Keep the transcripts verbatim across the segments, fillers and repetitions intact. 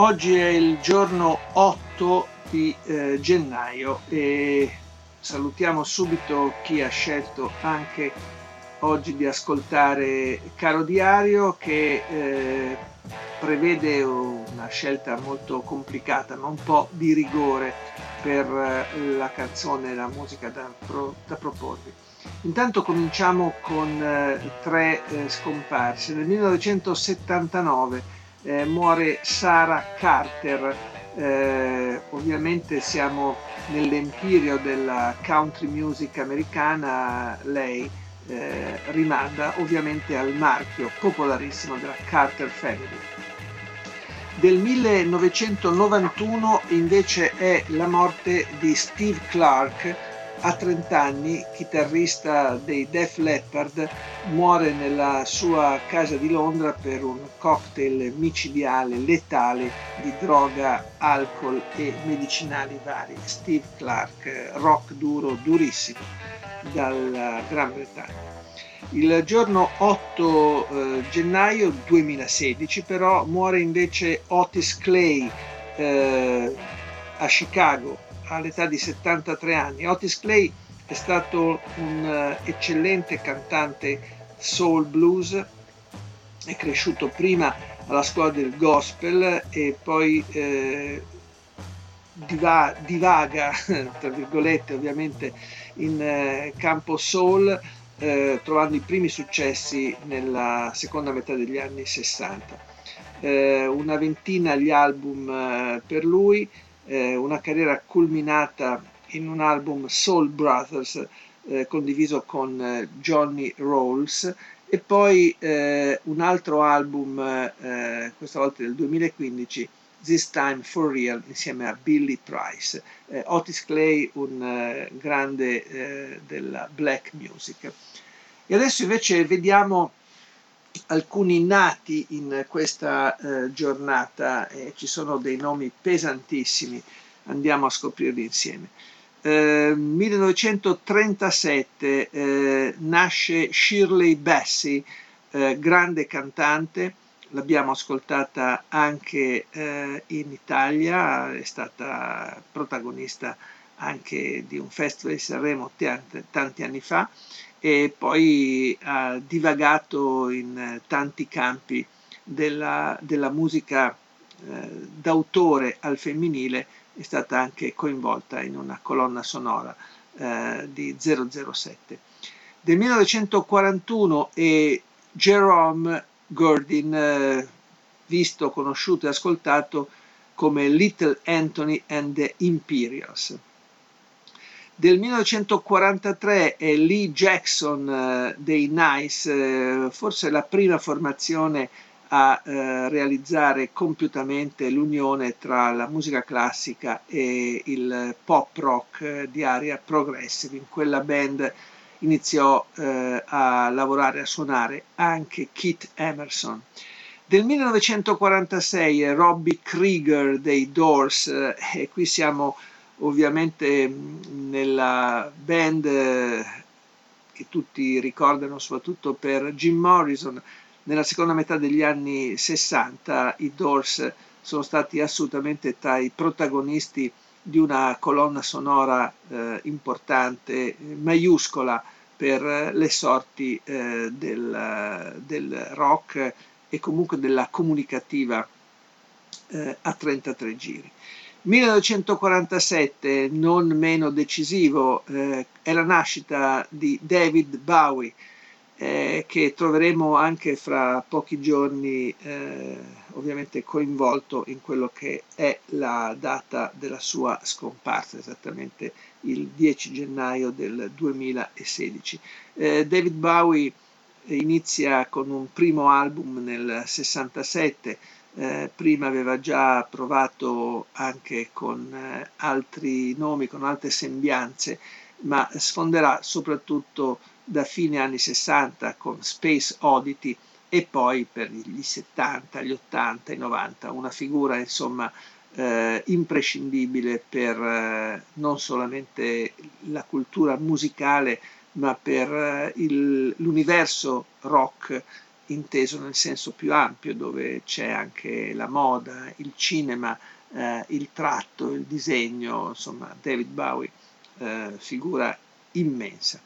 Oggi è il giorno otto di eh, gennaio e salutiamo subito chi ha scelto anche oggi di ascoltare Caro Diario, che eh, prevede una scelta molto complicata ma un po' di rigore per eh, la canzone e la musica da, pro, da proporvi. Intanto cominciamo con eh, tre eh, scomparse. Nel millenovecentosettantanove Eh, muore Sarah Carter, eh, ovviamente siamo nell'empirio della country music americana. Lei eh, rimanda ovviamente al marchio popolarissimo della Carter Family. Del millenovecentonovantuno invece è la morte di Steve Clark, a trent'anni, chitarrista dei Def Leppard. Muore nella sua casa di Londra per un cocktail micidiale, letale, di droga, alcol e medicinali vari. Steve Clark, rock duro, durissimo, dalla Gran Bretagna. Il giorno otto eh, gennaio duemilasedici però muore invece Otis Clay eh, a Chicago, all'età di settantatré anni. Otis Clay è stato un eccellente cantante soul blues, è cresciuto prima alla scuola del gospel e poi eh, diva, divaga, tra virgolette ovviamente, in eh, campo soul, eh, trovando i primi successi nella seconda metà degli anni sessanta. Eh, una ventina gli album eh, per lui, una carriera culminata in un album Soul Brothers eh, condiviso con eh, Johnny Rawls, e poi eh, un altro album, eh, questa volta del duemilaquindici, This Time for Real, insieme a Billy Price. Eh, Otis Clay, un eh, grande eh, della black music. E adesso invece vediamo alcuni nati in questa eh, giornata, eh, ci sono dei nomi pesantissimi, andiamo a scoprirli insieme. Eh, millenovecentotrentasette eh, nasce Shirley Bassey, eh, grande cantante, l'abbiamo ascoltata anche eh, in Italia, è stata protagonista anche di un festival di Sanremo tanti, tanti anni fa, e poi ha divagato in tanti campi della, della musica eh, d'autore al femminile. È stata anche coinvolta in una colonna sonora eh, di zero zero sette. Del millenovecentoquarantuno è Jerome Gordon, eh, visto, conosciuto e ascoltato come Little Anthony and the Imperials. Del millenovecentoquarantatré è Lee Jackson eh, dei Nice, eh, forse la prima formazione a eh, realizzare compiutamente l'unione tra la musica classica e il pop rock eh, di area progressive. In quella band iniziò eh, a lavorare, a suonare anche Keith Emerson. Del millenovecentoquarantasei è Robbie Krieger dei Doors, eh, e qui siamo ovviamente nella band che tutti ricordano soprattutto per Jim Morrison. Nella seconda metà degli anni sessanta i Doors sono stati assolutamente tra i protagonisti di una colonna sonora eh, importante, maiuscola per le sorti eh, del, del rock e comunque della comunicativa eh, a trentatré giri. millenovecentoquarantasette, non meno decisivo, eh, è la nascita di David Bowie, eh, che troveremo anche fra pochi giorni eh, ovviamente coinvolto in quello che è la data della sua scomparsa, esattamente il dieci gennaio del duemilasedici. Eh, David Bowie inizia con un primo album nel sessantasette, eh, prima aveva già provato anche con eh, altri nomi, con altre sembianze, ma sfonderà soprattutto da fine anni sessanta con Space Oddity e poi per gli settanta, gli ottanta, i novanta, una figura insomma eh, imprescindibile per eh, non solamente la cultura musicale ma per eh, il, l'universo rock inteso nel senso più ampio, dove c'è anche la moda, il cinema, eh, il tratto, il disegno, insomma David Bowie, eh, figura immensa.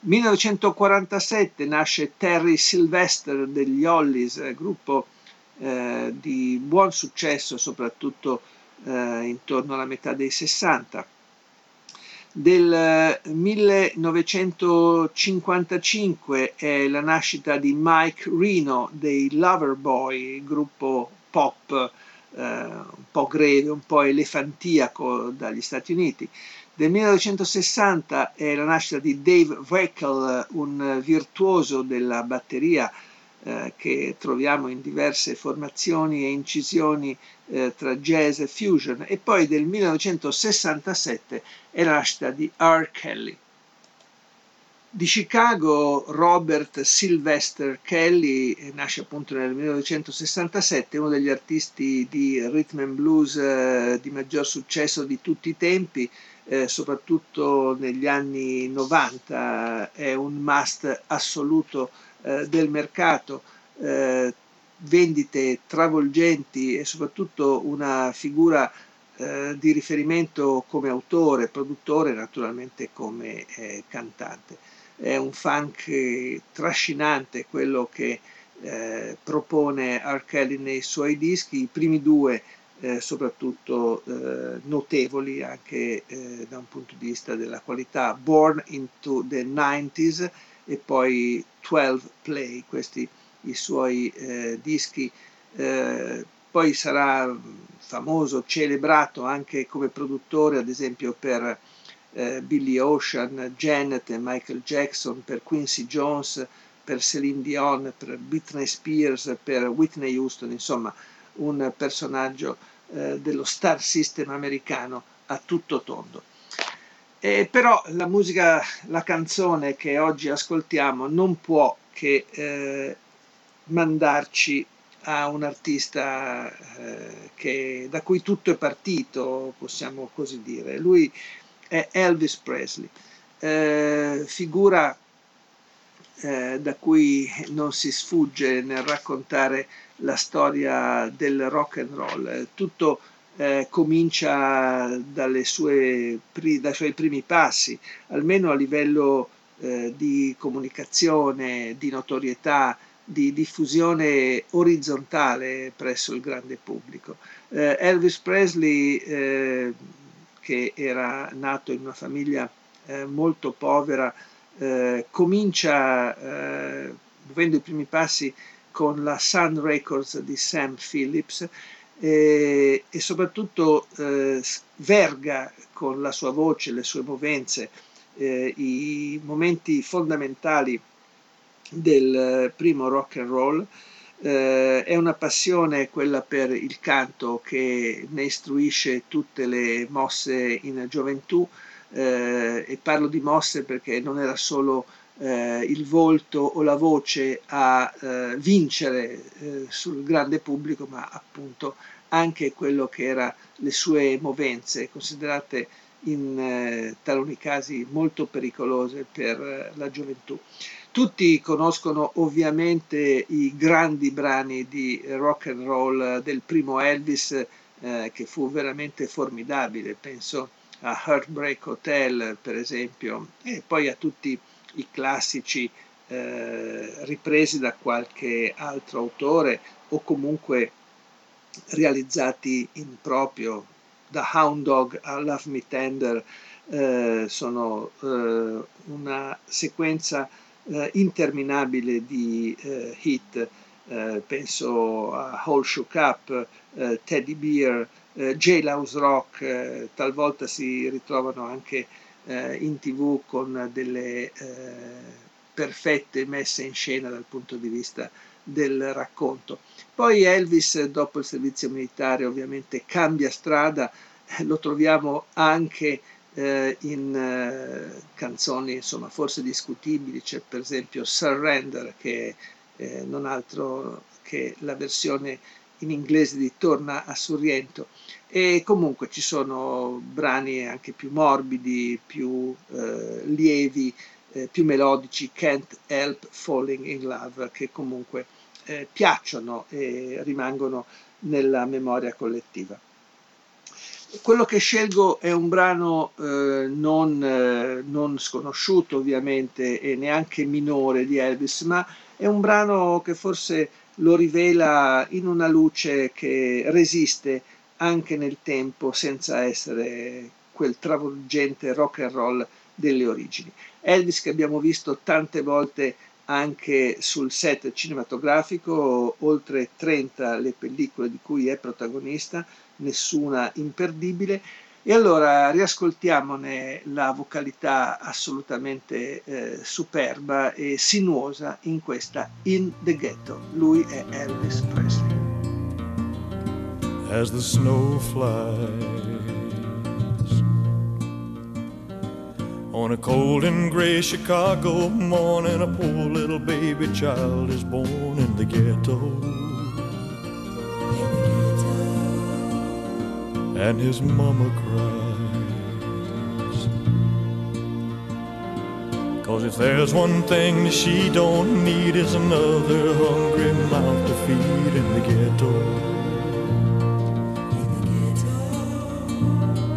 millenovecentoquarantasette nasce Terry Sylvester degli Hollies, gruppo eh, di buon successo soprattutto eh, intorno alla metà dei sessanta. Del millenovecentocinquantacinque è la nascita di Mike Reno dei Loverboy, gruppo pop eh, un po' greve, un po' elefantiaco dagli Stati Uniti. Del millenovecentosessanta è la nascita di Dave Weckl, un virtuoso della batteria eh, che troviamo in diverse formazioni e incisioni eh, tra jazz e fusion. E poi del millenovecentosessantasette è la nascita di R. Kelly. Di Chicago Robert Sylvester Kelly nasce appunto nel millenovecentosessantasette, uno degli artisti di rhythm and blues eh, di maggior successo di tutti i tempi. Eh, soprattutto negli anni novanta è un must assoluto eh, del mercato, eh, vendite travolgenti e soprattutto una figura eh, di riferimento come autore, produttore e naturalmente come eh, cantante. È un funk trascinante quello che eh, propone R. Kelly nei suoi dischi, i primi due Eh, soprattutto eh, notevoli anche eh, da un punto di vista della qualità, Born into the nineties e poi dodici Play, questi i suoi eh, dischi. Eh, poi sarà famoso, celebrato anche come produttore ad esempio per eh, Billy Ocean, Janet e Michael Jackson, per Quincy Jones, per Céline Dion, per Britney Spears, per Whitney Houston, insomma un personaggio eh, dello star system americano a tutto tondo. E però la musica, la canzone che oggi ascoltiamo non può che eh, mandarci a un artista eh, che, da cui tutto è partito, possiamo così dire. Lui è Elvis Presley, eh, figura eh, da cui non si sfugge nel raccontare la storia del rock and roll. Tutto eh, comincia dalle sue, dai suoi primi passi, almeno a livello eh, di comunicazione, di notorietà, di diffusione orizzontale presso il grande pubblico. Eh, Elvis Presley, eh, che era nato in una famiglia eh, molto povera, eh, comincia eh, muovendo i primi passi con la Sun Records di Sam Phillips eh, e soprattutto eh, verga con la sua voce, le sue movenze, eh, i momenti fondamentali del primo rock and roll. Eh, è una passione quella per il canto che ne istruisce tutte le mosse in gioventù, eh, e parlo di mosse perché non era solo Eh, il volto o la voce a eh, vincere eh, sul grande pubblico, ma appunto anche quello che era le sue movenze, considerate in eh, taluni casi molto pericolose per eh, la gioventù. Tutti conoscono ovviamente i grandi brani di rock and roll del primo Elvis, eh, che fu veramente formidabile, penso a Heartbreak Hotel per esempio, e poi a tutti i classici eh, ripresi da qualche altro autore o comunque realizzati in proprio, da Hound Dog a Love Me Tender, eh, sono eh, una sequenza eh, interminabile di eh, hit, eh, penso a Whole Shook Up, eh, Teddy Bear, eh, Jailhouse Rock, eh, talvolta si ritrovano anche in tv con delle eh, perfette messe in scena dal punto di vista del racconto. Poi Elvis, dopo il servizio militare, ovviamente cambia strada, lo troviamo anche eh, in eh, canzoni insomma forse discutibili. C'è per esempio Surrender, che eh, non altro che la versione in inglese di Torna a Sorrento, e comunque ci sono brani anche più morbidi, più eh, lievi, eh, più melodici. Can't Help Falling in Love, che comunque eh, piacciono e rimangono nella memoria collettiva. Quello che scelgo è un brano eh, non, eh, non sconosciuto ovviamente, e neanche minore, di Elvis, ma è un brano che forse lo rivela in una luce che resiste anche nel tempo, senza essere quel travolgente rock and roll delle origini. Elvis, che abbiamo visto tante volte anche sul set cinematografico, oltre trenta le pellicole di cui è protagonista, nessuna imperdibile, e allora riascoltiamone la vocalità assolutamente eh, superba e sinuosa in questa In the Ghetto. Lui è Elvis Presley. As the snow flies on a cold and gray Chicago morning, a poor little baby child is born in the ghetto. And his mama cries, cause if there's one thing that she don't need, is another hungry mouth to feed in the ghetto.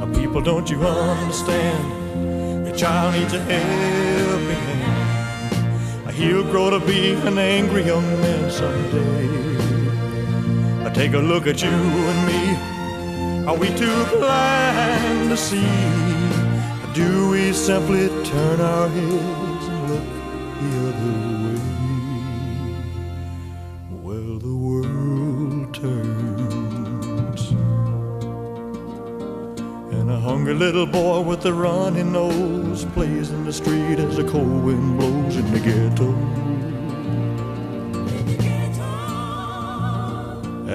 Now people, don't you understand, the child needs a helping hand. He'll grow to be an angry young man someday. Now take a look at you and me, are we too blind to see? Or do we simply turn our heads and look the other way? Well, the world turns, and a hungry little boy with a runny nose plays in the street as the cold wind blows in the ghetto. In the ghetto.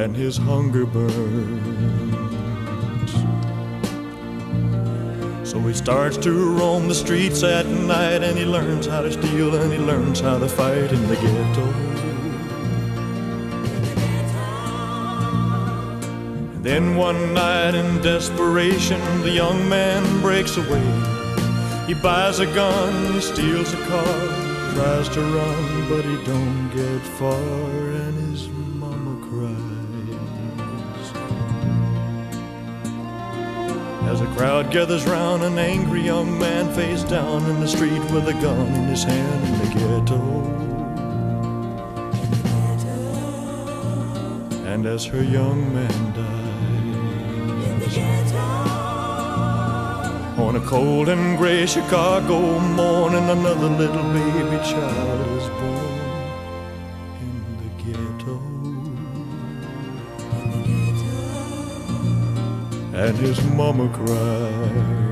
And his hunger burns, so he starts to roam the streets at night, and he learns how to steal and he learns how to fight in the ghetto. In the ghetto. And then one night in desperation, the young man breaks away. He buys a gun, he steals a car, tries to run, but he don't get far, and his mama cries. As a crowd gathers round an angry young man face down in the street with a gun in his hand in the ghetto. And as her young man dies in the ghetto. On a cold and gray Chicago morning, another little baby child is born. And his mama cried.